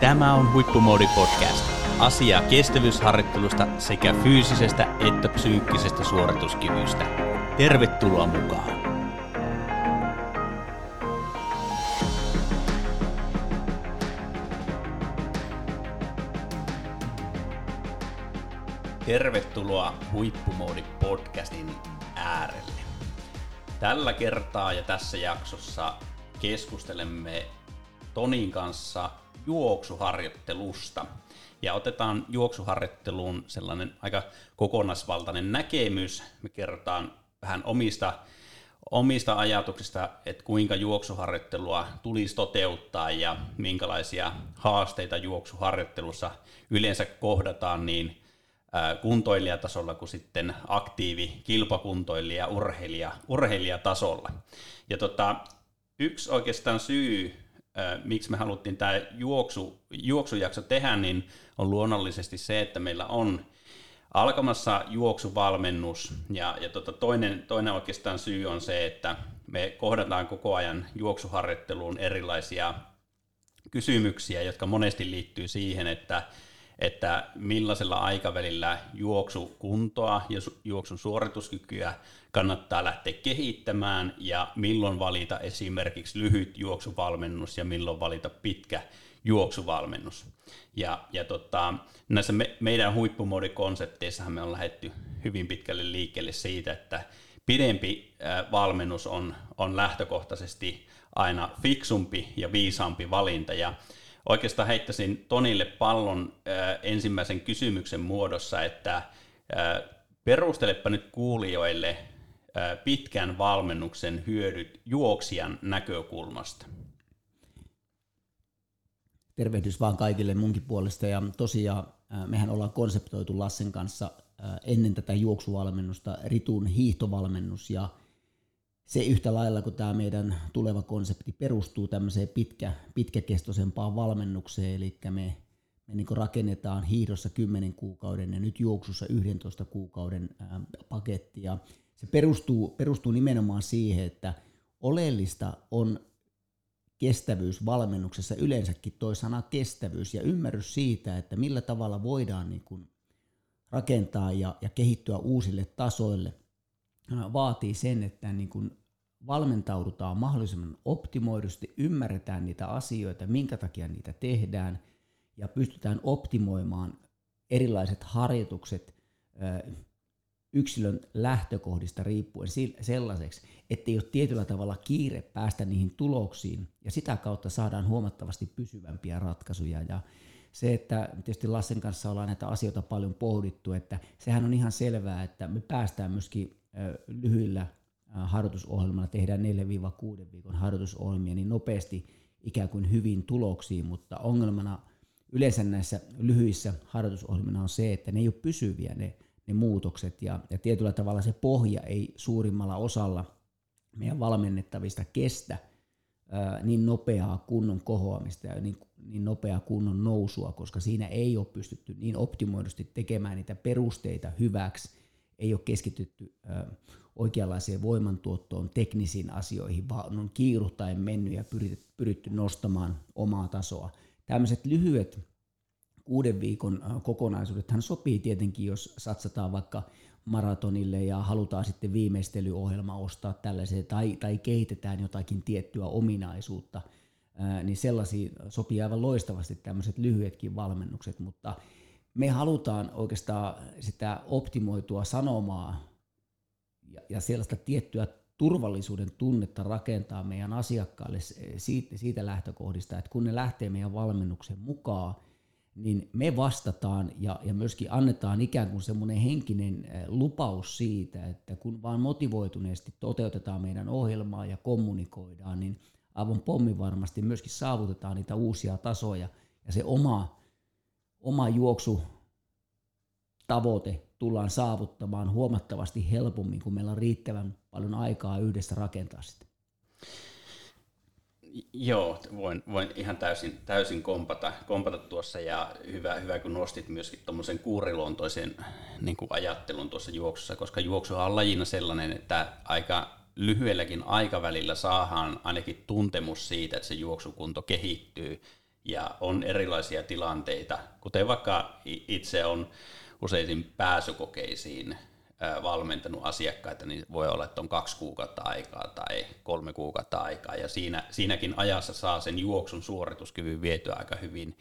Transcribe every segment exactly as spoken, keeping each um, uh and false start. Tämä on Huippumoodi podcast. Asiaa kestävyysharjoittelusta sekä fyysisestä että psyykkisestä suorituskyvystä. Tervetuloa mukaan. Tervetuloa Huippumoodi podcastin äärelle. Tällä kertaa ja tässä jaksossa keskustelemme Tonin kanssa juoksuharjoittelusta ja otetaan juoksuharjoitteluun sellainen aika kokonaisvaltainen näkemys. Me kerrotaan vähän omista, omista ajatuksista, että kuinka juoksuharjoittelua tulisi toteuttaa ja minkälaisia haasteita juoksuharjoittelussa yleensä kohdataan niin kuntoilijatasolla kuin sitten aktiivi kilpakuntoilija urheilija, urheilijatasolla. Ja tota, yksi oikeastaan syy, miksi me haluttiin tämä juoksu, juoksujakso tehdä, niin on luonnollisesti se, että meillä on alkamassa juoksuvalmennus, ja, ja tota toinen, toinen oikeastaan syy on se, että me kohdataan koko ajan juoksuharjoitteluun erilaisia kysymyksiä, jotka monesti liittyy siihen, että, että millaisella aikavälillä juoksukuntoa ja juoksun suorituskykyä kannattaa lähteä kehittämään ja milloin valita esimerkiksi lyhyt juoksuvalmennus ja milloin valita pitkä juoksuvalmennus. Ja, ja tota, näissä me, meidän huippumoodikonsepteissahan me on lähdetty hyvin pitkälle liikkeelle siitä, että pidempi valmennus on, on lähtökohtaisesti aina fiksumpi ja viisaampi valinta. Ja oikeastaan heittäisin Tonille pallon äh, ensimmäisen kysymyksen muodossa, että äh, perustelepa nyt kuulijoille äh, pitkän valmennuksen hyödyt juoksijan näkökulmasta. Tervehdys vaan kaikille munkin puolesta, ja tosiaan äh, mehän ollaan konseptoitu Lassen kanssa äh, ennen tätä juoksuvalmennusta ritun hiihtovalmennus, ja se yhtä lailla kuin tämä meidän tuleva konsepti perustuu tämmöiseen pitkä, pitkäkestoisempaan valmennukseen, eli me, me niin kuin rakennetaan hiihdossa kymmenen kuukauden ja nyt juoksussa yhdentoista kuukauden ää, paketti. Ja se perustuu, perustuu nimenomaan siihen, että oleellista on kestävyys valmennuksessa, yleensäkin toi sana kestävyys ja ymmärrys siitä, että millä tavalla voidaan niin kuin rakentaa ja, ja kehittyä uusille tasoille. Vaatii sen, että niin kun valmentaudutaan mahdollisimman optimoidusti, ymmärretään niitä asioita, minkä takia niitä tehdään, ja pystytään optimoimaan erilaiset harjoitukset yksilön lähtökohdista riippuen sellaiseksi, ettei ole tietyllä tavalla kiire päästä niihin tuloksiin, ja sitä kautta saadaan huomattavasti pysyvämpiä ratkaisuja. Ja se, että tietysti Lassen kanssa ollaan näitä asioita paljon pohdittu, että sehän on ihan selvää, että me päästään myöskin lyhyillä harjoitusohjelmalla, tehdään neljä kuusi viikon harjoitusohjelmia, niin nopeasti ikään kuin hyvin tuloksiin, mutta ongelmana yleensä näissä lyhyissä harjoitusohjelmina on se, että ne ei ole pysyviä ne, ne muutokset, ja, ja tietyllä tavalla se pohja ei suurimmalla osalla meidän valmennettavista kestä ää, niin nopeaa kunnon kohoamista ja niin, niin nopeaa kunnon nousua, koska siinä ei ole pystytty niin optimoidusti tekemään niitä perusteita hyväksi, ei ole keskitytty ö, oikeanlaiseen voimantuottoon, teknisiin asioihin, vaan on kiiruhtain mennyt ja pyritty, pyritty nostamaan omaa tasoa. Tämmöiset lyhyet kuuden viikon ö, kokonaisuudethan sopii tietenkin, jos satsataan vaikka maratonille ja halutaan sitten viimeistelyohjelma ostaa tällaiseen tai, tai kehitetään jotakin tiettyä ominaisuutta, ö, niin sellaisiin sopii aivan loistavasti tämmöiset lyhyetkin valmennukset, mutta me halutaan oikeastaan sitä optimoitua sanomaa ja sellaista tiettyä turvallisuuden tunnetta rakentaa meidän asiakkaille siitä lähtökohdista, että kun ne lähtee meidän valmennuksen mukaan, niin me vastataan ja myöskin annetaan ikään kuin semmoinen henkinen lupaus siitä, että kun vaan motivoituneesti toteutetaan meidän ohjelmaa ja kommunikoidaan, niin aivan pommin varmasti myöskin saavutetaan niitä uusia tasoja ja se oma Oma juoksutavoite tullaan saavuttamaan huomattavasti helpommin, kun meillä on riittävän paljon aikaa yhdessä rakentaa sitä. Joo, voin, voin ihan täysin, täysin kompata, kompata tuossa, ja hyvä, hyvä kun nostit myöskin tuommoisen kuuriluontoisen niin kuin ajattelun tuossa juoksussa, koska juoksuhan on lajina sellainen, että aika lyhyelläkin aikavälillä saadaan ainakin tuntemus siitä, että se juoksukunto kehittyy. ja on erilaisia tilanteita, kuten vaikka itse on useisiin pääsykokeisiin valmentanut asiakkaita, niin voi olla, että on kaksi kuukautta aikaa tai kolme kuukautta aikaa, ja siinä, siinäkin ajassa saa sen juoksun suorituskyvyn vietyä aika hyvin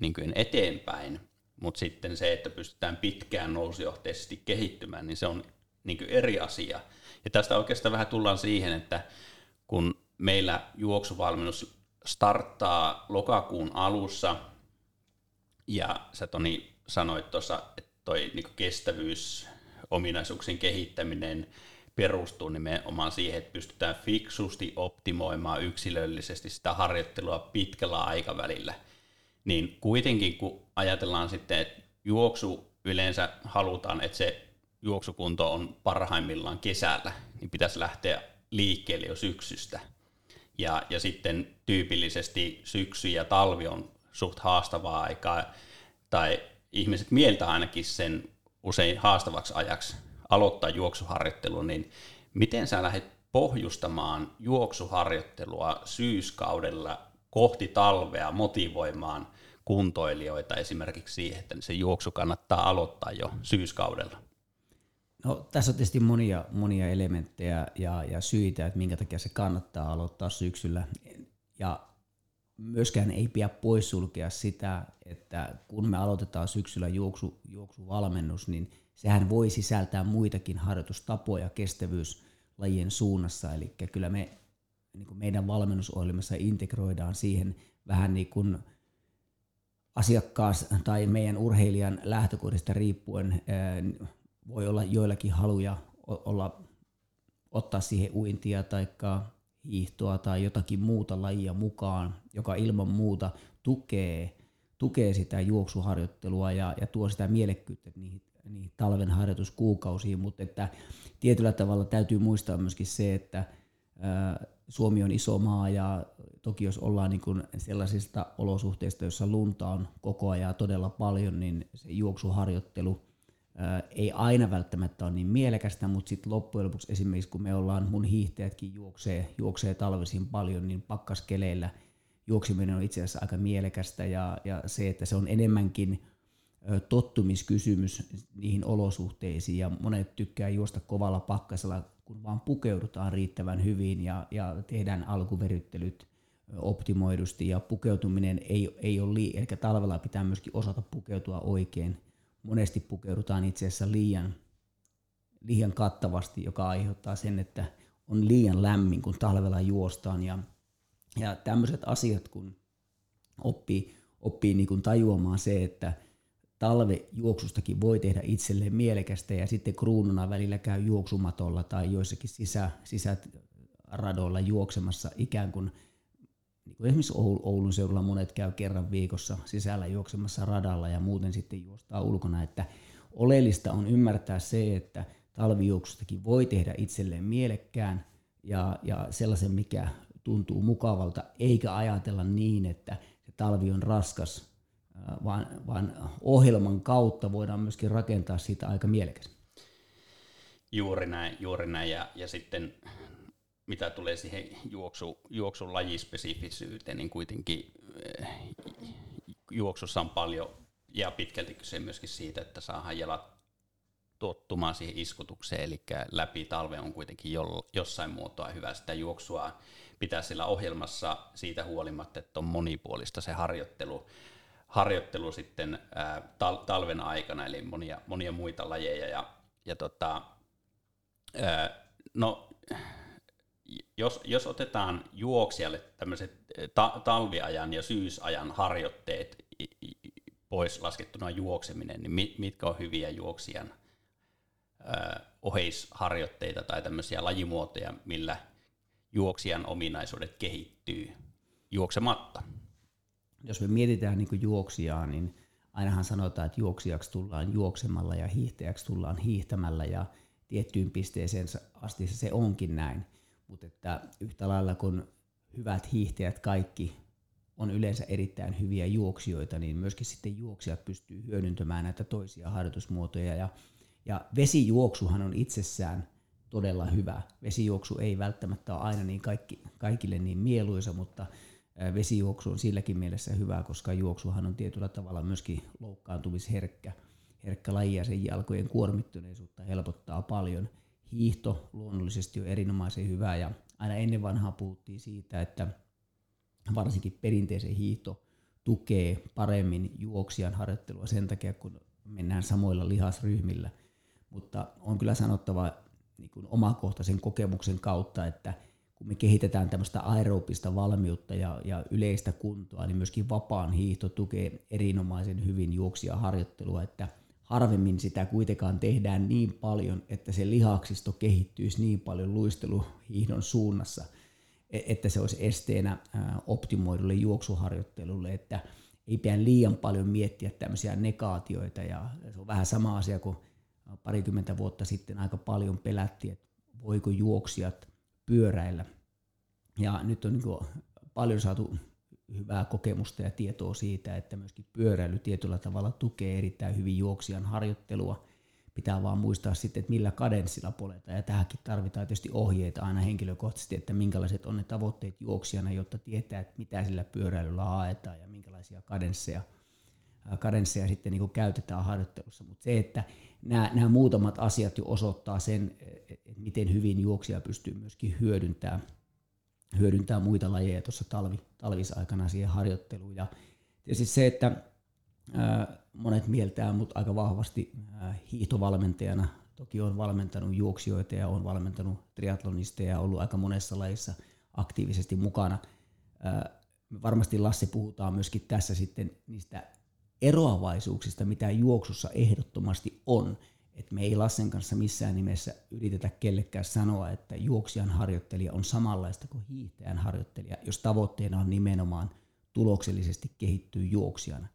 niin kuin eteenpäin, mutta sitten se, että pystytään pitkään nousujohteisesti kehittymään, niin se on niin kuin eri asia. Ja tästä oikeastaan vähän tullaan siihen, että kun meillä juoksuvalmennus starttaa lokakuun alussa, ja sä Toni sanoit tuossa, että toi niin kuin kestävyys, ominaisuuksien kehittäminen perustuu nimenomaan siihen, että pystytään fiksusti optimoimaan yksilöllisesti sitä harjoittelua pitkällä aikavälillä. Niin kuitenkin kun ajatellaan sitten, että juoksu yleensä halutaan, että se juoksukunto on parhaimmillaan kesällä, niin pitäisi lähteä liikkeelle jo syksystä. Ja, ja sitten tyypillisesti syksy ja talvi on suht haastavaa aikaa, tai ihmiset mieltää ainakin sen usein haastavaksi ajaksi aloittaa juoksuharjoittelu, niin miten sä lähdet pohjustamaan juoksuharjoittelua syyskaudella kohti talvea motivoimaan kuntoilijoita esimerkiksi siihen, että se juoksu kannattaa aloittaa jo syyskaudella? No, tässä on tietysti monia, monia elementtejä ja, ja syitä, että minkä takia se kannattaa aloittaa syksyllä. Ja myöskään ei pidä poissulkea sitä, että kun me aloitetaan syksyllä juoksu, juoksuvalmennus, niin sehän voi sisältää muitakin harjoitustapoja kestävyyslajien suunnassa. Eli kyllä me niin kuin meidän valmennusohjelmassa integroidaan siihen vähän niin kuin asiakkaan tai meidän urheilijan lähtökohdista riippuen. Voi olla joillakin haluja olla, ottaa siihen uintia tai hiihtoa tai jotakin muuta lajia mukaan, joka ilman muuta tukee, tukee sitä juoksuharjoittelua ja, ja tuo sitä mielekkyyttä niihin, niihin talven harjoituskuukausiin. Mutta että tietyllä tavalla täytyy muistaa myöskin se, että ää, Suomi on iso maa ja toki jos ollaan niin kuin sellaisista olosuhteista, joissa lunta on koko ajan todella paljon, niin se juoksuharjoittelu ei aina välttämättä ole niin mielekästä, mutta sitten loppujen lopuksi esimerkiksi kun me ollaan, mun hiihtäjätkin juoksee, juoksee talvisin paljon, niin pakkaskeleillä juoksiminen on itse asiassa aika mielekästä ja, ja se, että se on enemmänkin tottumiskysymys niihin olosuhteisiin ja monet tykkää juosta kovalla pakkasella, kun vaan pukeudutaan riittävän hyvin ja, ja tehdään alkuveryttelyt optimoidusti ja pukeutuminen ei, ei ole liian, eli talvella pitää myöskin osata pukeutua oikein. Monesti pukeudutaan itse asiassa liian, liian kattavasti, joka aiheuttaa sen, että on liian lämmin, kun talvella juostaan. Ja, ja tämmöiset asiat, kun oppii, oppii niin kuin tajuamaan se, että talvejuoksustakin voi tehdä itselleen mielekästä ja sitten kruununa välillä käy juoksumatolla tai joissakin sisä, sisäradoilla juoksemassa ikään kuin, niin kuin esimerkiksi Oulun seudulla monet käy kerran viikossa sisällä juoksemassa radalla ja muuten sitten juostaa ulkona. Että oleellista on ymmärtää se, että talvijuoksustakin voi tehdä itselleen mielekkään ja, ja sellaisen, mikä tuntuu mukavalta, eikä ajatella niin, että se talvi on raskas, vaan, vaan ohjelman kautta voidaan myöskin rakentaa siitä aika mielekäs. Juuri näin, juuri näin ja, ja sitten mitä tulee siihen juoksu, juoksun lajispesifisyyteen, niin kuitenkin juoksussa on paljon ja pitkälti kyse myöskin siitä, että saadaan jalat tottumaan siihen iskutukseen, eli läpi talve on kuitenkin jossain muotoa hyvä sitä juoksua pitää sillä ohjelmassa siitä huolimatta, että on monipuolista se harjoittelu, harjoittelu sitten ää, tal- talven aikana, eli monia, monia muita lajeja. Ja, ja tota, ää, no, Jos, jos otetaan juoksijalle tämmöiset ta- talviajan ja syysajan harjoitteet pois laskettuna juokseminen, niin mit, mitkä on hyviä juoksijan ö, oheisharjoitteita tai tämmöisiä lajimuotoja, millä juoksijan ominaisuudet kehittyy juoksematta? Jos me mietitään niin kuin juoksijaa, niin ainahan sanotaan, että juoksijaksi tullaan juoksemalla ja hiihtäjäksi tullaan hiihtämällä ja tiettyyn pisteeseen asti se onkin näin. Mutta että yhtä lailla kun hyvät hiihtäjät kaikki on yleensä erittäin hyviä juoksijoita, niin myöskin sitten juoksijat pystyy hyödyntämään näitä toisia harjoitusmuotoja. Ja, ja vesijuoksuhan on itsessään todella hyvä. Vesijuoksu ei välttämättä ole aina niin kaikki, kaikille niin mieluisa, mutta Vesijuoksu on silläkin mielessä hyvä, koska juoksuhan on tietyllä tavalla myöskin loukkaantumisherkkä herkkä laji ja sen jalkojen kuormittuneisuutta helpottaa paljon. Hiihto luonnollisesti on erinomaisen hyvä ja aina ennen vanhaa puhuttiin siitä, että varsinkin perinteisen hiihto tukee paremmin juoksijan harjoittelua sen takia, kun mennään samoilla lihasryhmillä. Mutta on kyllä sanottava niin kuin omakohtaisen kokemuksen kautta, että kun me kehitetään tämmöistä aerobista valmiutta ja, ja yleistä kuntoa, niin myöskin vapaan hiihto tukee erinomaisen hyvin juoksijaharjoittelua, että harvemmin sitä kuitenkaan tehdään niin paljon, että se lihaksisto kehittyisi niin paljon luisteluhiihdon suunnassa, että se olisi esteenä optimoidulle juoksuharjoittelulle, että ei pidä liian paljon miettiä tämmöisiä negaatioita, ja se on vähän sama asia kuin parikymmentä vuotta sitten aika paljon pelättiin, että voiko juoksijat pyöräillä. Ja nyt on niin kuin paljon saatu hyvää kokemusta ja tietoa siitä, että myöskin pyöräily tietyllä tavalla tukee erittäin hyvin juoksijan harjoittelua. Pitää vaan muistaa sitten, että millä kadenssilla poletaan. Ja tähänkin tarvitaan tietysti ohjeita aina henkilökohtaisesti, että minkälaiset on ne tavoitteet juoksijana, jotta tietää, että mitä sillä pyöräilyllä haetaan ja minkälaisia kadensseja, kadensseja sitten niin kuin käytetään harjoittelussa. Mutta se, että nämä, nämä muutamat asiat jo osoittaa sen, että miten hyvin juoksija pystyy myöskin hyödyntämään hyödyntää muita lajeja tuossa talvi, talvisaikana siihen harjoitteluun. Ja tietysti se, että ää, monet mieltää mut aika vahvasti ää, hiihtovalmentajana. Toki olen valmentanut juoksijoita ja olen valmentanut triatlonisteja ja ollut aika monessa lajissa aktiivisesti mukana. Ää, me varmasti Lasse puhutaan myöskin tässä sitten niistä eroavaisuuksista, mitä juoksussa ehdottomasti on. Et me ei Lassen kanssa missään nimessä yritetä kellekään sanoa, että juoksijan harjoittelija on samanlaista kuin hiihtäjän harjoittelija, jos tavoitteena on nimenomaan tuloksellisesti kehittyä juoksijana.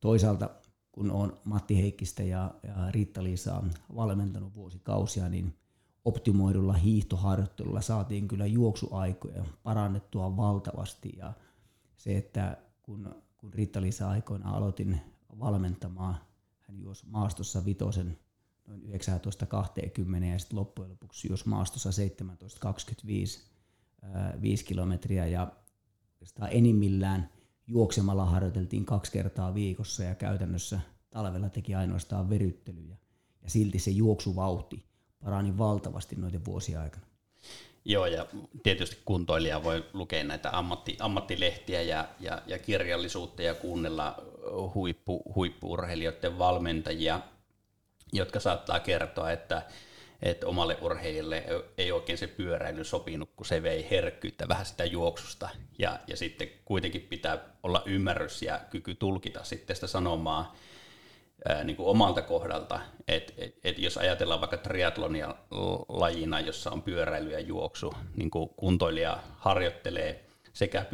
Toisaalta, kun olen Matti Heikkistä ja Riitta-Liisaa valmentanut vuosikausia, niin optimoidulla hiihtoharjoittelulla saatiin kyllä juoksuaikoja parannettua valtavasti. Ja se, että kun, kun Riitta-Liisaa aikoina aloitin valmentamaan, hän juosi maastossa vitosen noin yhdeksäntoista kaksikymmentä ja sitten loppujen lopuksi juosi maastossa seitsemäntoista kaksikymmentäviisi viisi kilometriä ja enimmillään juoksemalla harjoiteltiin kaksi kertaa viikossa ja käytännössä talvella teki ainoastaan veryttelyjä ja silti se juoksuvauhti parani valtavasti noiden vuosien aikana. Joo, ja tietysti kuntoilija voi lukea näitä ammatti, ammattilehtiä ja, ja, ja kirjallisuutta ja kuunnella huippu, huippu-urheilijoiden valmentajia, jotka saattaa kertoa, että, että omalle urheilijalle ei oikein se pyöräily sopinut, kun se vei herkkyyttä vähän sitä juoksusta. Ja, ja sitten kuitenkin pitää olla ymmärrys ja kyky tulkita sitten sitä sanomaa ää, niin kuin omalta kohdalta, että et, et jos ajatellaan vaikka triatlonia lajina, jossa on pyöräily ja juoksu, niin kuin kuntoilija harjoittelee sekä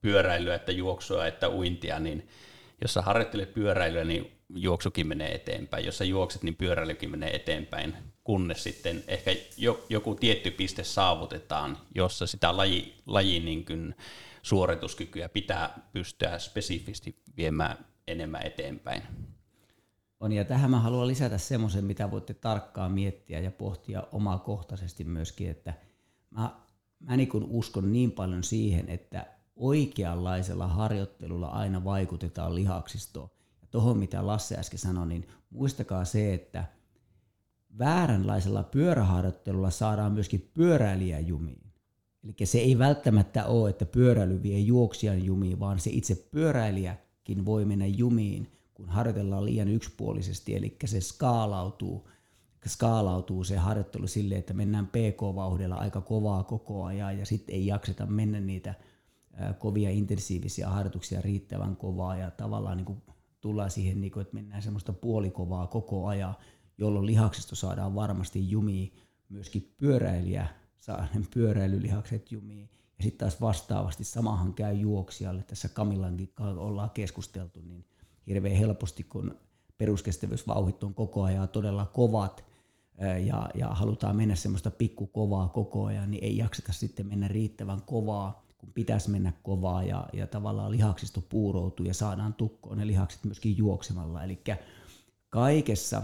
pyöräilyä että juoksua että uintia, niin jos sä harjoittelet pyöräilyä, niin juoksukin menee eteenpäin. Jos sä juokset, niin pyöräilykin menee eteenpäin, kunnes sitten ehkä joku tietty piste saavutetaan, jossa sitä laji, laji niin kuin suorituskykyä pitää pystyä spesifisti viemään enemmän eteenpäin. On, ja tähän mä haluan lisätä semmoisen, mitä voitte tarkkaan miettiä ja pohtia omakohtaisesti myöskin, että mä, mä niin kun uskon niin paljon siihen, että oikeanlaisella harjoittelulla aina vaikutetaan lihaksistoon. Ja tuohon, mitä Lasse äsken sanoi, niin muistakaa se, että vääränlaisella pyöräharjoittelulla saadaan myöskin pyöräilijä jumiin. Eli se ei välttämättä ole, että pyöräily vie juoksijan jumiin, vaan se itse pyöräilijäkin voi mennä jumiin, kun harjoitellaan liian yksipuolisesti. Eli se skaalautuu, skaalautuu se harjoittelu silleen, että mennään pk-vauhdilla aika kovaa koko ajan ja sitten ei jakseta mennä niitä kovia intensiivisiä harjoituksia riittävän kovaa ja tavallaan niin kuin tullaan siihen, niin kuin, että mennään semmoista puolikovaa koko ajan, jolloin lihaksisto saadaan varmasti jumiin, myöskin pyöräilijä saa ne pyöräilylihakset jumiin. Ja sitten taas vastaavasti samahan käy juoksijalle, tässä Kamillankin ollaan keskusteltu, niin hirveän helposti, kun peruskestävyysvauhit on koko ajan todella kovat, ja, ja halutaan mennä semmoista pikkukovaa koko ajan, niin ei jakseta sitten mennä riittävän kovaa, kun pitäisi mennä kovaa ja, ja tavallaan lihaksisto puuroutuu ja saadaan tukkoon ne lihakset myöskin juoksemalla. Eli kaikessa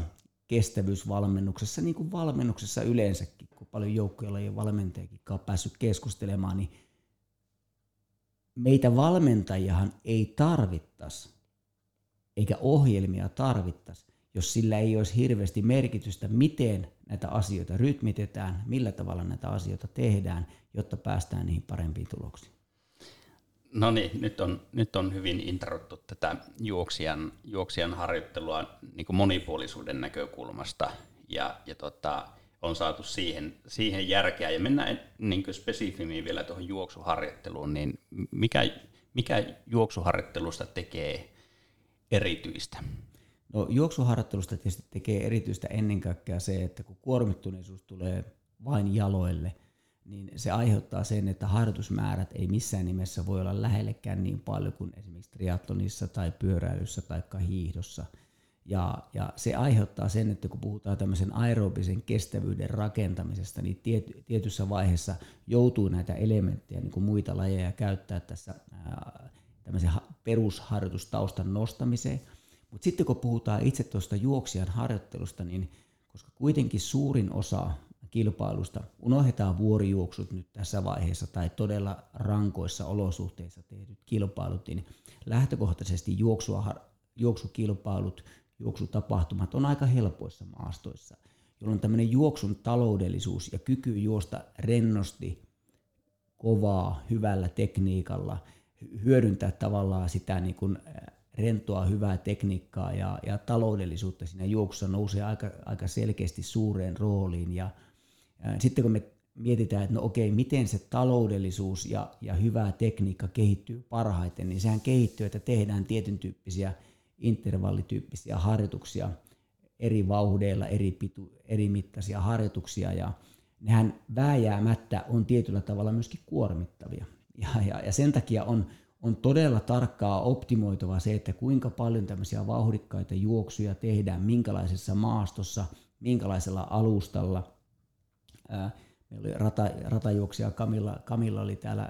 kestävyysvalmennuksessa, niin kuin valmennuksessa yleensäkin, kun paljon joukkueilla ja valmentajakin on päässyt keskustelemaan, niin meitä valmentajahan ei tarvittaisi, eikä ohjelmia tarvittaisi, jos sillä ei olisi hirveästi merkitystä, miten näitä asioita rytmitetään, millä tavalla näitä asioita tehdään, jotta päästään niihin parempiin tuloksiin. No niin, nyt on, nyt on hyvin introttu tätä juoksijan, juoksijan harjoittelua niin kuin monipuolisuuden näkökulmasta ja, ja tota, on saatu siihen, siihen järkeä. Ja mennään niin kuin spesifimmin vielä tuohon juoksuharjoitteluun, niin mikä, mikä juoksuharjoittelusta tekee erityistä? No, juoksuharjoittelusta tietysti tekee erityistä ennen kaikkea se, että kun kuormittuneisuus tulee vain jaloille, niin se aiheuttaa sen, että harjoitusmäärät ei missään nimessä voi olla lähellekään niin paljon kuin esimerkiksi triathlonissa tai pyöräilyssä tai hiihdossa. Ja, ja se aiheuttaa sen, että kun puhutaan tämmöisen aerobisen kestävyyden rakentamisesta, niin tiety, tietyssä vaiheessa joutuu näitä elementtejä, niin kuin muita lajeja, käyttää tässä ää, tämmöisen perusharjoitustaustan nostamiseen. Mutta sitten kun puhutaan itse tuosta juoksijan harjoittelusta, niin koska kuitenkin suurin osa kilpailusta, unohdetaan vuorijuoksut nyt tässä vaiheessa tai todella rankoissa olosuhteissa tehdyt kilpailut, niin lähtökohtaisesti juoksua, juoksukilpailut, juoksutapahtumat on aika helpoissa maastoissa, jolloin tämmöinen juoksun taloudellisuus ja kyky juosta rennosti, kovaa, hyvällä tekniikalla, hyödyntää tavallaan sitä niin kuin rentoa, hyvää tekniikkaa ja, ja taloudellisuutta siinä juoksussa nousee aika, aika selkeästi suureen rooliin. Ja sitten kun me mietitään, että no okei, miten se taloudellisuus ja, ja hyvä tekniikka kehittyy parhaiten, niin sehän kehittyy, että tehdään tietyn tyyppisiä intervallityyppisiä harjoituksia eri vauhdeilla, eri, pitu, eri mittaisia harjoituksia, ja nehän vääjäämättä on tietyllä tavalla myöskin kuormittavia. Ja, ja, ja sen takia on, on todella tarkkaa optimoitava se, että kuinka paljon tämmöisiä vauhdikkaita juoksuja tehdään, minkälaisessa maastossa, minkälaisella alustalla. Meillä oli rata, ratajuoksija Kamilla, Kamilla oli täällä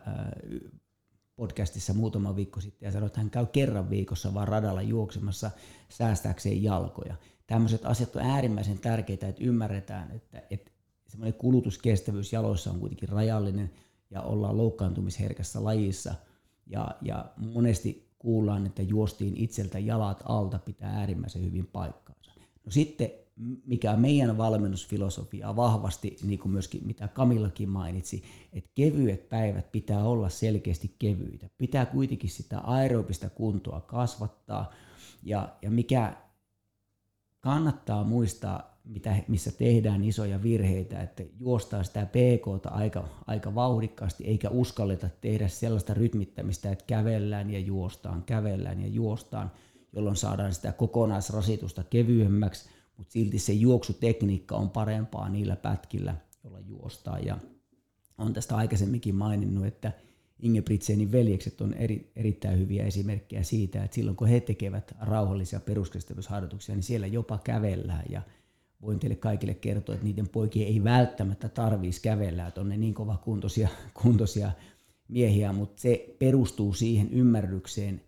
podcastissa muutama viikko sitten ja sanoi, että hän käy kerran viikossa vaan radalla juoksemassa säästääkseen jalkoja. Tämmöiset asiat on äärimmäisen tärkeitä, että ymmärretään, että, että semmoinen kulutuskestävyys jaloissa on kuitenkin rajallinen ja ollaan loukkaantumisherkässä lajissa. Ja, ja monesti kuullaan, että juostiin itseltä jalat alta, pitää äärimmäisen hyvin paikkaansa. No sitten mikä on meidän valmennusfilosofia vahvasti, niin kuin myöskin mitä Kamillakin mainitsi, että kevyet päivät pitää olla selkeästi kevyitä. Pitää kuitenkin sitä aerobista kuntoa kasvattaa. Ja, ja mikä kannattaa muistaa, mitä, missä tehdään isoja virheitä, että juostaa sitä pk:ta aika, aika vauhdikkaasti, eikä uskalleta tehdä sellaista rytmittämistä, että kävellään ja juostaan, kävellään ja juostaan, jolloin saadaan sitä kokonaisrasitusta kevyemmäksi, mutta silti se juoksutekniikka on parempaa niillä pätkillä, joilla juostaan. Ja olen tästä aikaisemminkin maininnut, että Ingebrigtsenin veljekset on eri, erittäin hyviä esimerkkejä siitä, että silloin kun he tekevät rauhallisia peruskestävyysharjoituksia, niin siellä jopa kävellään. Ja voin teille kaikille kertoa, että niiden poikien ei välttämättä tarvitsisi kävellä, että on ne niin kovakuntoisia kuntoisia miehiä, mutta se perustuu siihen ymmärrykseen,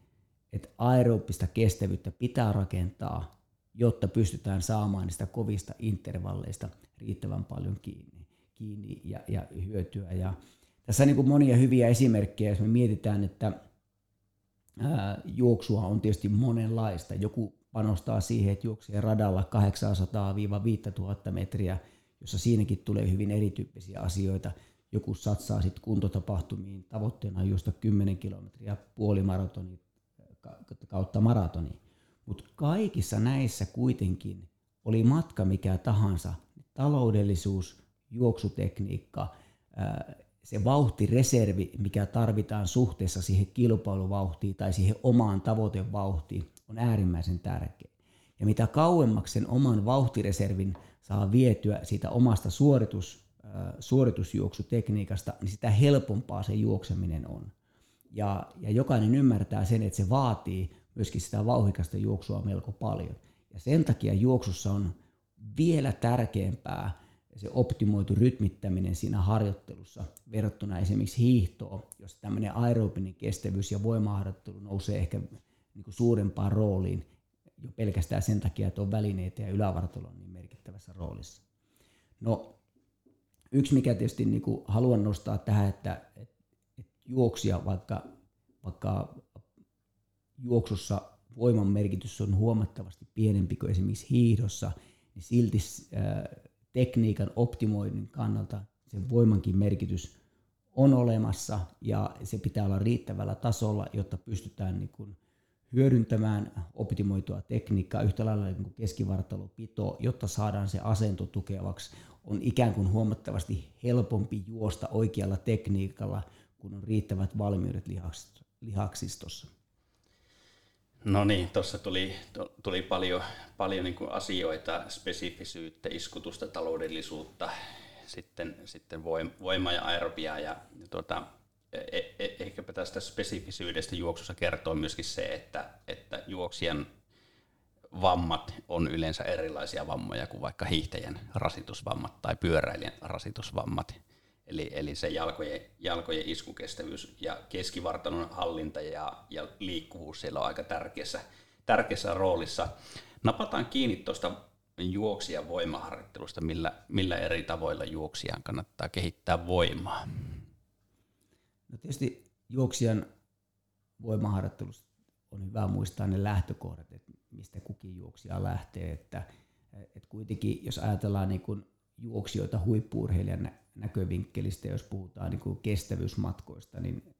että aerobista kestävyyttä pitää rakentaa, jotta pystytään saamaan niistä kovista intervalleista riittävän paljon kiinni, kiinni ja, ja hyötyä. Ja tässä on niin kuin monia hyviä esimerkkejä, jos me mietitään, että ää, juoksua on tietysti monenlaista. Joku panostaa siihen, että juoksee radalla kahdeksansataa viiteen tuhanteen metriä, jossa siinäkin tulee hyvin erityyppisiä asioita. Joku satsaa sitten kuntotapahtumiin, tavoitteena juosta kymmenen kilometriä puolimaratoni kautta maratoni. Mutta kaikissa näissä kuitenkin, oli matka mikä tahansa, taloudellisuus, juoksutekniikka, se vauhtireservi, mikä tarvitaan suhteessa siihen kilpailuvauhtiin tai siihen omaan tavoitevauhtiin, on äärimmäisen tärkeä. Ja mitä kauemmaksi sen oman vauhtireservin saa vietyä siitä omasta suoritus, suoritusjuoksutekniikasta, niin sitä helpompaa se juokseminen on. Ja, ja jokainen ymmärtää sen, että se vaatii myöskin sitä vauhdikasta juoksua melko paljon. Ja sen takia juoksussa on vielä tärkeämpää se optimoitu rytmittäminen siinä harjoittelussa verrattuna esimerkiksi hiihtoon, jossa tämmöinen aerobinen kestävyys ja voimaharjoittelu nousee ehkä niin kuin suurempaan rooliin jo pelkästään sen takia, että on välineitä ja ylävartalo on niin merkittävässä roolissa. No, yksi mikä tietysti niin kuin haluan nostaa tähän, että, että juoksija vaikka vaikka juoksussa voiman merkitys on huomattavasti pienempi kuin esimerkiksi hiihdossa, niin silti tekniikan optimoinnin kannalta sen voimankin merkitys on olemassa ja se pitää olla riittävällä tasolla, jotta pystytään niin kuin hyödyntämään optimoitua tekniikkaa yhtä lailla niin kuin keskivartalopito, jotta saadaan se asento tukevaksi. On ikään kuin huomattavasti helpompi juosta oikealla tekniikalla, kun on riittävät valmiudet lihaksistossa. No niin, tuossa tuli, tuli paljon, paljon niin kuin asioita, spesifisyyttä, iskutusta, taloudellisuutta, sitten, sitten voimaa ja aerobiaa. Ja, ja tuota, eh, eh, ehkäpä tästä spesifisyydestä juoksussa kertoo myöskin se, että, että juoksijan vammat on yleensä erilaisia vammoja kuin vaikka hiihtäjän rasitusvammat tai pyöräilijän rasitusvammat. Eli, eli se jalkojen, jalkojen iskukestävyys ja keskivartalon hallinta ja, ja liikkuvuus siellä on aika tärkeässä, tärkeässä roolissa. Napataan kiinni tuosta juoksijan voimaharjoittelusta, millä, millä eri tavoilla juoksijan kannattaa kehittää voimaa. No tietysti juoksijan voimaharjoittelusta on hyvä muistaa ne lähtökohdat, että mistä kukin juoksija lähtee. Että, että kuitenkin jos ajatellaan niin kuin juoksijoita huippu-urheilijan näkövinkkelistä, jos puhutaan niin kuin kestävyysmatkoista, niin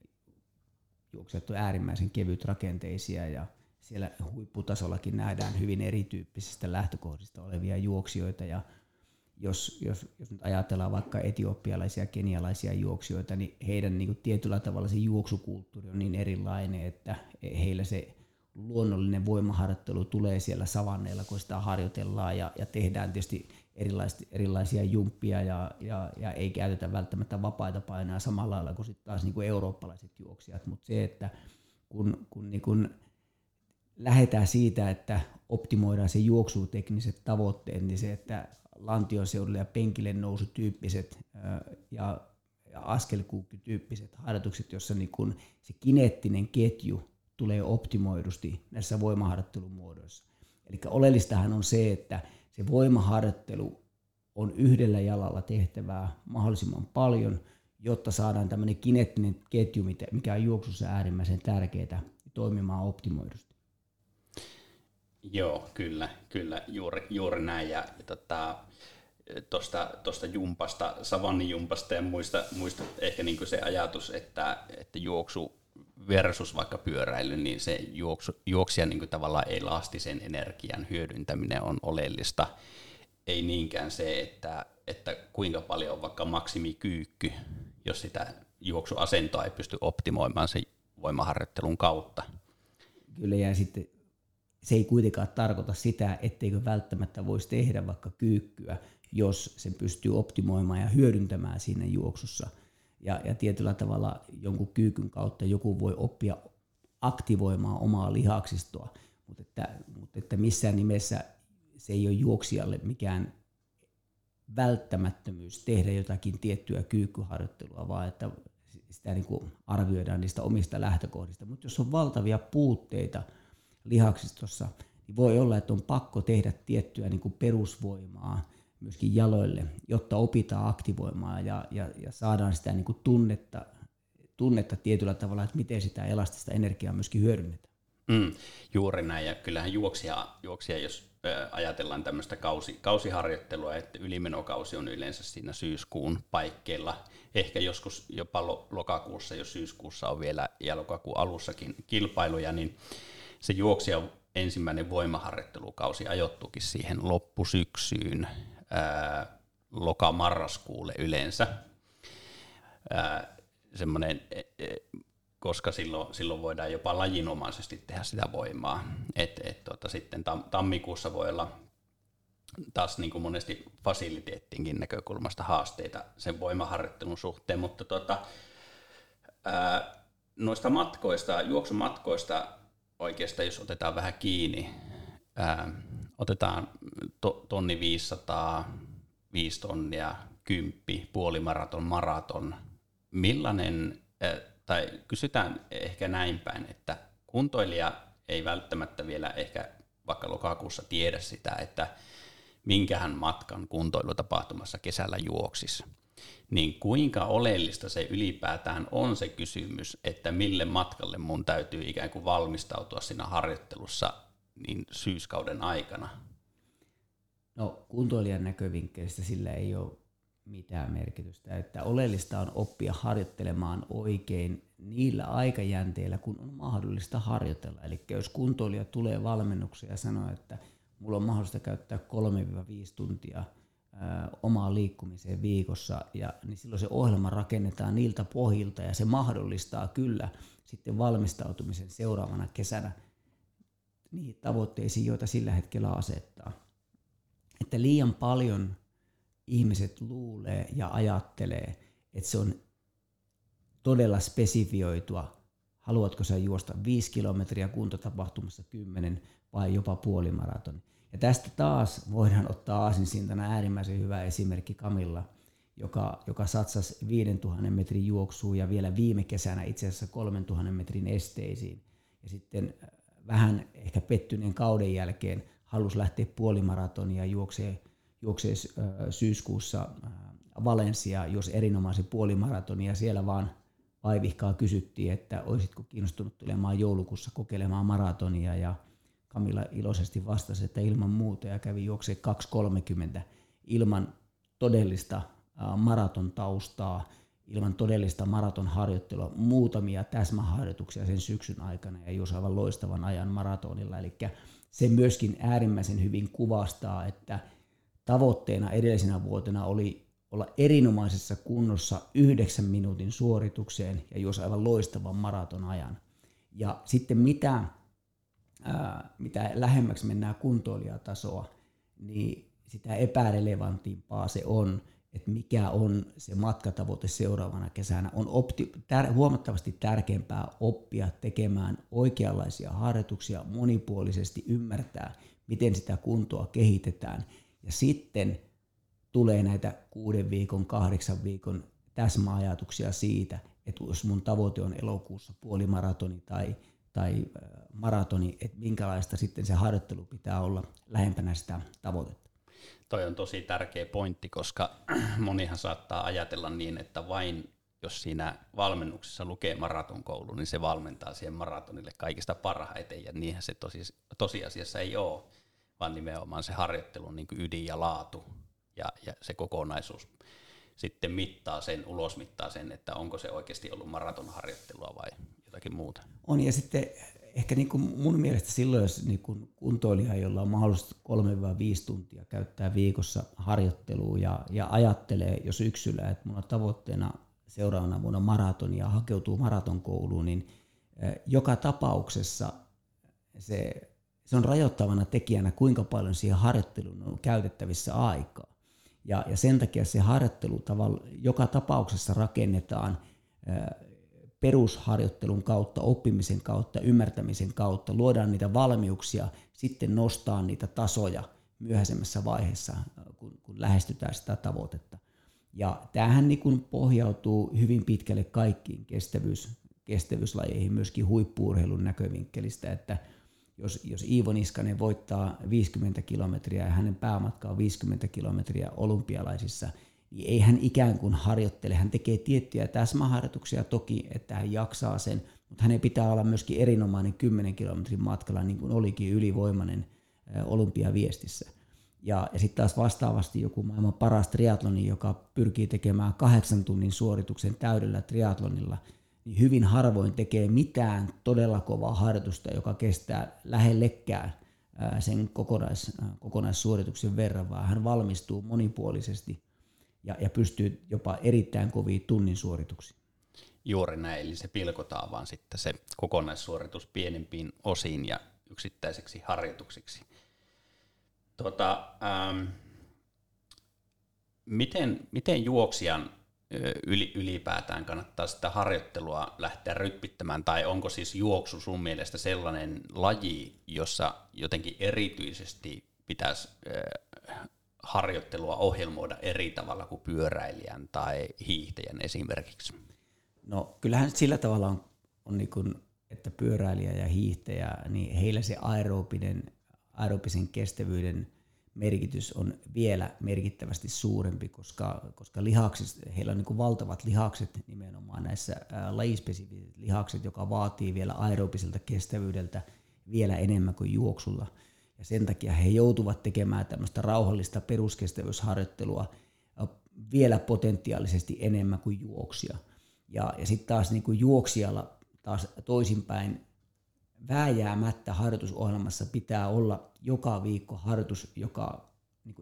juoksijat on äärimmäisen kevyt rakenteisia ja siellä huipputasollakin nähdään hyvin erityyppisistä lähtökohdista olevia juoksijoita. Ja jos, jos, jos nyt ajatellaan vaikka etiopialaisia ja kenialaisia juoksijoita, niin heidän niin kuin tietyllä tavalla se juoksukulttuuri on niin erilainen, että heillä se luonnollinen voimaharjoittelu tulee siellä savanneilla, kun sitä harjoitellaan ja, ja tehdään tietysti erilaisia jumppia ja, ja, ja ei käytetä välttämättä vapaita painoja samalla lailla kuin sitten taas niin kuin eurooppalaiset juoksijat, mutta se, että kun, kun niin kuin lähdetään siitä, että optimoidaan se juoksutekniset tavoitteet, niin se, että lantioseudulle ja penkille nousutyyppiset ja, ja askelkuukkityyppiset harjoitukset, jossa niin kuin se kineettinen ketju tulee optimoidusti näissä voimaharjoittelun muodoissa. Eli oleellistahan on se, että se voimaharjoittelu on yhdellä jalalla tehtävää mahdollisimman paljon, jotta saadaan tämmöinen kineettinen ketju, mikä on juoksussa äärimmäisen tärkeää, toimimaan optimoidusti. Joo, kyllä, kyllä juuri, juuri näin. Ja tuosta tota, jumpasta, savannijumpasta ja muista, muista ehkä niin kuin se ajatus, että, että juoksu versus vaikka pyöräily, niin se juoksu, juoksijan niin kuin tavallaan elastisen energian hyödyntäminen on oleellista. Ei niinkään se, että, että kuinka paljon on vaikka maksimikyykky, jos sitä juoksuasentoa ei pysty optimoimaan sen voimaharjoittelun kautta. Kyllä, ja sitten se ei kuitenkaan tarkoita sitä, etteikö välttämättä voisi tehdä vaikka kyykkyä, jos sen pystyy optimoimaan ja hyödyntämään siinä juoksussa. Ja, ja tietyllä tavalla jonkun kyykyn kautta joku voi oppia aktivoimaan omaa lihaksistoa, mutta että, mutta että missään nimessä se ei ole juoksijalle mikään välttämättömyys tehdä jotakin tiettyä kyykkyharjoittelua, vaan että sitä niin kuin arvioidaan niistä omista lähtökohdista. Mutta jos on valtavia puutteita lihaksistossa, niin voi olla, että on pakko tehdä tiettyä niin kuin perusvoimaa myöskin jaloille, jotta opitaan aktivoimaan ja, ja, ja saadaan sitä niin kuin tunnetta, tunnetta tietyllä tavalla, että miten sitä elastista energiaa myöskin hyödynnetään. Mm, juuri näin, ja kyllähän juoksija, juoksija jos ö, ajatellaan tämmöistä kausi, kausiharjoittelua, että ylimenokausi on yleensä siinä syyskuun paikkeilla, ehkä joskus jopa lo, lokakuussa, jos syyskuussa on vielä ja lokakuun alussakin kilpailuja, niin se juoksija ensimmäinen voimaharjoittelukausi ajoittuukin siihen loppusyksyyn, loka-marraskuulle yleensä, ää, semmoinen, koska silloin, silloin voidaan jopa lajinomaisesti tehdä sitä voimaa. Et, et, tota, sitten tam, tammikuussa voi olla taas niin kuin monesti fasiliteettinkin näkökulmasta haasteita sen voimaharjoittelun suhteen, mutta tota, ää, noista matkoista, juoksumatkoista oikeastaan, jos otetaan vähän kiinni, ää, otetaan to, tonni viisisataa, viisi tonnia, kymppi, puolimaraton, maraton. Millainen, äh, tai kysytään ehkä näin päin, että kuntoilija ei välttämättä vielä ehkä vaikka lokakuussa tiedä sitä, että minkähän matkan kuntoilutapahtumassa kesällä juoksisi. niin kuinka oleellista se ylipäätään on se kysymys, että mille matkalle mun täytyy ikään kuin valmistautua siinä harjoittelussa niin syyskauden aikana? No kuntoilijan näkövinkkelistä sillä ei ole mitään merkitystä, että oleellista on oppia harjoittelemaan oikein niillä aikajänteillä, kun on mahdollista harjoitella. Eli jos kuntoilija tulee valmennukseen ja sanoo, että mulla on mahdollista käyttää kolmesta viiteen tuntia omaan liikkumiseen viikossa, ja niin silloin se ohjelma rakennetaan niiltä pohjilta, ja se mahdollistaa kyllä sitten valmistautumisen seuraavana kesänä niihin tavoitteisiin, joita sillä hetkellä asettaa. Että liian paljon ihmiset luulee ja ajattelee, että se on todella spesifioitua, haluatko sä juosta viisi kilometriä kuntotapahtumassa kymmenen vai jopa puolimaraton. Ja tästä taas voidaan ottaa aasinsiltana äärimmäisen hyvä esimerkki Kamilla, joka, joka satsasi viidentuhannen metrin juoksuun ja vielä viime kesänä itse asiassa kolmentuhannen metrin esteisiin. Ja sitten vähän ehkä pettyneen kauden jälkeen halusi lähteä puolimaratonia juoksee, juoksee syyskuussa Valensia, jos erinomaisen puolimaratonia, ja siellä vaan vaivihkaa kysyttiin, että olisitko kiinnostunut tulemaan joulukuussa kokeilemaan maratonia, ja Kamilla iloisesti vastasi, että ilman muuta, ja kävi juokseen kaksi kolmekymmentä ilman todellista maraton taustaa, ilman todellista maraton harjoittelua, muutamia täsmäharjoituksia sen syksyn aikana, ja juosi aivan loistavan ajan maratonilla. Eli se myöskin äärimmäisen hyvin kuvastaa, että tavoitteena edellisenä vuotena oli olla erinomaisessa kunnossa yhdeksän minuutin suoritukseen ja juosi aivan loistavan maratonajan. Ja sitten mitä, ää, mitä lähemmäksi mennään kuntoilijatasoa, niin sitä epärelevantimpaa se on, että mikä on se matkatavoite seuraavana kesänä. On opti- tär- huomattavasti tärkeämpää oppia tekemään oikeanlaisia harjoituksia, monipuolisesti ymmärtää, miten sitä kuntoa kehitetään. Ja sitten tulee näitä kuuden viikon, kahdeksan viikon täsmäajatuksia siitä, että jos mun tavoite on elokuussa puolimaratoni tai, tai maratoni, että minkälaista sitten se harjoittelu pitää olla lähempänä sitä tavoitetta. Toi on tosi tärkeä pointti, koska monihan saattaa ajatella niin, että vain jos siinä valmennuksessa lukee maratonkoulu, niin se valmentaa siihen maratonille kaikista parhaiten, ja niinhän se tosi, tosiasiassa ei ole, vaan nimenomaan se harjoittelun niin kuin ydin ja laatu. Ja, ja se kokonaisuus sitten mittaa sen, ulosmittaa sen, että onko se oikeasti ollut maratonharjoittelua vai jotakin muuta. On, ja sitten ehkä niin kuin mun mielestä silloin, jos niin kuin kuntoilija, jolla on mahdollisuus kolmesta viiteen tuntia käyttää viikossa harjoittelua ja, ja ajattelee jo syksyllä, että mulla on tavoitteena seuraavana vuonna maraton ja hakeutuu maratonkouluun, niin joka tapauksessa se, se on rajoittavana tekijänä, kuinka paljon siihen harjoitteluun on käytettävissä aikaa. Ja, ja sen takia se harjoittelu tavalla, joka tapauksessa rakennetaan ää, perusharjoittelun kautta, oppimisen kautta, ymmärtämisen kautta, luodaan niitä valmiuksia, sitten nostaa niitä tasoja myöhäisemmässä vaiheessa, kun, kun lähestytään sitä tavoitetta. Ja tämähän niin kuin pohjautuu hyvin pitkälle kaikkiin kestävyys, kestävyyslajeihin, myöskin huippu-urheilun näkövinkkelistä, että Jos, jos Iivo Niskanen voittaa viisikymmentä kilometriä ja hänen päämatka on viisikymmentä kilometriä olympialaisissa, niin ei hän ikään kuin harjoittele. Hän tekee tiettyjä täsmäharjoituksia toki, että hän jaksaa sen, mutta hänen pitää olla myöskin erinomainen kymmenen kilometrin matkalla, niin kuin olikin ylivoimainen olympiaviestissä. Ja, ja sitten taas vastaavasti joku maailman paras triatloni, joka pyrkii tekemään kahdeksan tunnin suorituksen täydellä triatlonilla, niin hyvin harvoin tekee mitään todella kovaa harjoitusta, joka kestää lähellekään sen kokonais, kokonaissuorituksen verran, vaan hän valmistuu monipuolisesti ja, ja pystyy jopa erittäin koviin tunnin suorituksiin. Juuri näin, eli se pilkotaan vaan sitten se kokonaissuoritus pienempiin osiin ja yksittäiseksi harjoituksiksi. Tuota, ähm, miten, miten juoksijan ylipäätään kannattaa sitä harjoittelua lähteä rytmittämään, tai onko siis juoksu sun mielestä sellainen laji, jossa jotenkin erityisesti pitäisi harjoittelua ohjelmoida eri tavalla kuin pyöräilijän tai hiihtäjän esimerkiksi? No kyllähän sillä tavalla on, on niin kuin, että pyöräilijä ja hiihtäjä, niin heillä se aerobinen, aerobisen kestävyyden merkitys on vielä merkittävästi suurempi, koska, koska lihakset, heillä on niin kuin valtavat lihakset nimenomaan näissä ää, lajispesifiset lihakset, joka vaatii vielä aerobiselta kestävyydeltä vielä enemmän kuin juoksulla. Ja sen takia he joutuvat tekemään tämmöistä rauhallista peruskestävyysharjoittelua ää, vielä potentiaalisesti enemmän kuin juoksia. Ja, ja sitten taas niin kuin juoksijalla taas toisinpäin, vääjäämättä harjoitusohjelmassa pitää olla joka viikko harjoitus, joka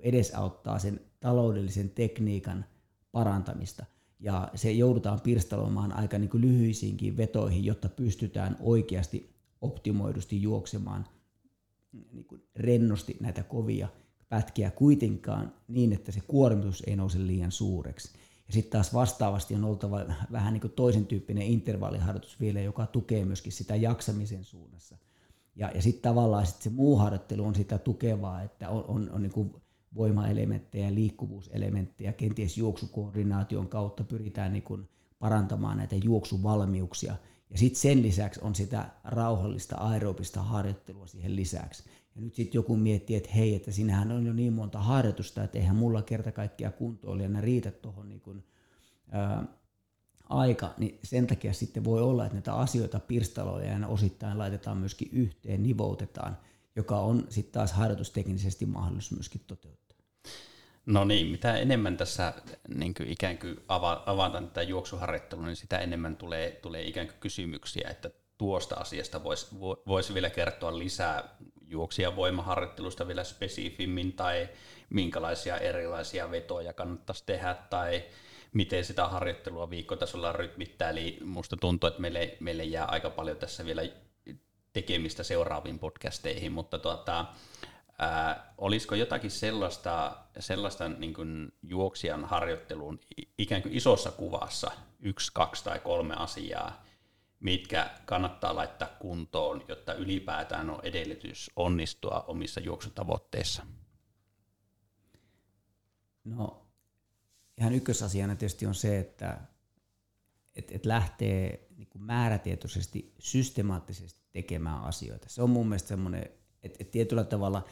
edesauttaa sen taloudellisen tekniikan parantamista. Ja se joudutaan pirstaloimaan aika niin kuin lyhyisiinkin vetoihin, jotta pystytään oikeasti optimoidusti juoksemaan niin kuin rennosti näitä kovia pätkiä kuitenkaan niin, että se kuormitus ei nouse liian suureksi. Ja sitten taas vastaavasti on oltava vähän niin kuin toisen tyyppinen intervalliharjoitus vielä, joka tukee myöskin sitä jaksamisen suunnassa. Ja, ja sitten tavallaan sit se muu harjoittelu on sitä tukevaa, että on, on, on niin kuin voimaelementtejä, liikkuvuuselementtejä, kenties juoksukoordinaation kautta pyritään niin kuin parantamaan näitä juoksuvalmiuksia. Ja sitten sen lisäksi on sitä rauhallista aerobista harjoittelua siihen lisäksi. Ja nyt sitten joku miettii, että hei, että sinähän on jo niin monta harjoitusta, että eihän mulla kerta kaikkiaan kuntoilijana riitä tuohon niin aika. Niin sen takia sitten voi olla, että näitä asioita pirstaloidaan ja osittain laitetaan myöskin yhteen, nivoutetaan, joka on sitten taas harjoitusteknisesti mahdollisuus myöskin toteuttaa. No niin, mitä enemmän tässä niin kuin ikään kuin avataan tätä juoksuharjoittelua, niin sitä enemmän tulee, tulee ikään kuin kysymyksiä, että tuosta asiasta voisi vois vielä kertoa lisää juoksijavoimaharjoittelusta vielä spesifimmin, tai minkälaisia erilaisia vetoja kannattaisi tehdä, tai miten sitä harjoittelua viikkotasolla rytmittää. Eli musta tuntuu, että meille, meille jää aika paljon tässä vielä tekemistä seuraaviin podcasteihin, mutta tuota, ää, olisiko jotakin sellaista, sellaista niin kuin juoksijan harjoitteluun ikään kuin isossa kuvassa yksi, kaksi tai kolme asiaa, mitkä kannattaa laittaa kuntoon, jotta ylipäätään on edellytys onnistua omissa juoksutavoitteissa? No, ihan ykkösasiana tietysti on se, että et, et lähtee niin kuin määrätietoisesti, systemaattisesti tekemään asioita. Se on mun mielestä semmoinen, että et tietyllä tavalla,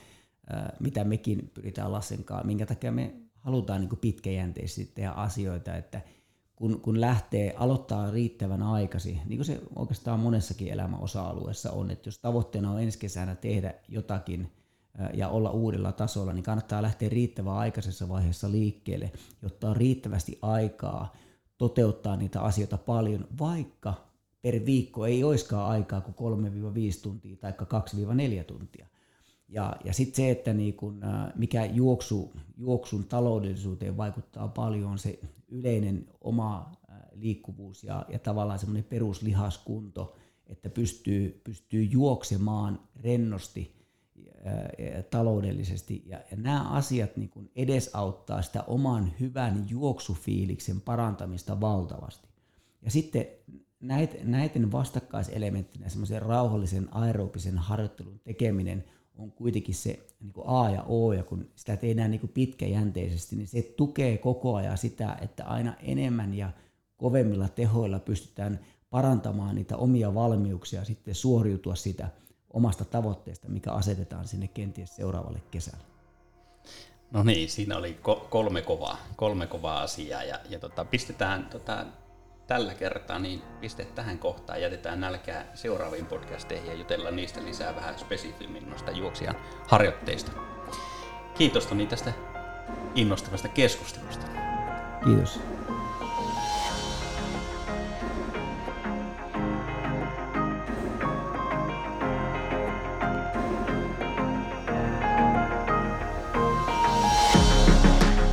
ää, mitä mekin pyritään Lassenkaan, minkä takia me halutaan niin kuin pitkäjänteisesti tehdä asioita, että Kun, kun lähtee aloittaa riittävän aikaisin, niin kuin se oikeastaan monessakin elämän osa-alueessa on, että jos tavoitteena on ensi kesänä tehdä jotakin ja olla uudella tasolla, niin kannattaa lähteä riittävän aikaisessa vaiheessa liikkeelle, jotta on riittävästi aikaa toteuttaa niitä asioita paljon, vaikka per viikko ei olisikaan aikaa kuin kolmesta viiteen tuntia tai kahdesta neljään tuntia. Ja, ja sitten se, että niin kun, mikä juoksu, juoksun taloudellisuuteen vaikuttaa paljon, on se yleinen oma liikkuvuus ja, ja tavallaan semmoinen peruslihaskunto, että pystyy, pystyy juoksemaan rennosti ää, taloudellisesti. Ja, ja nämä asiat niin kun edesauttaa sitä oman hyvän juoksufiiliksen parantamista valtavasti. Ja sitten näit, näiden vastakkaiselementtinä semmoisen rauhallisen aerobisen harjoittelun tekeminen on kuitenkin se niin kuin A ja O, ja kun sitä tehdään niin kuin pitkäjänteisesti, niin se tukee koko ajan sitä, että aina enemmän ja kovemmilla tehoilla pystytään parantamaan niitä omia valmiuksia sitten suoriutua sitä omasta tavoitteesta, mikä asetetaan sinne kenties seuraavalle kesälle. No niin, siinä oli kolme kovaa, kolme kovaa asiaa, ja, ja tota, pistetään tota, tällä kertaa niin piste tähän kohtaan, jätetään nälkää seuraaviin podcasteihin ja jutellaan niistä lisää vähän spesifimmin noista juoksijan harjoitteista. Kiitos Toni tästä innostavasta keskustelusta. Kiitos.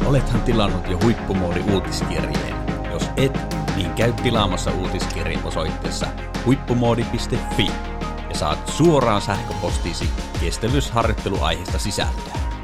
Olethan tilannut jo Huippumoodi-uutiskirjeen. Jos et, niin käy tilaamassa uutiskirje osoitteessa huippumoodi piste fi ja saat suoraan sähköpostisi kestävyysharjoitteluaiheesta sisältöä.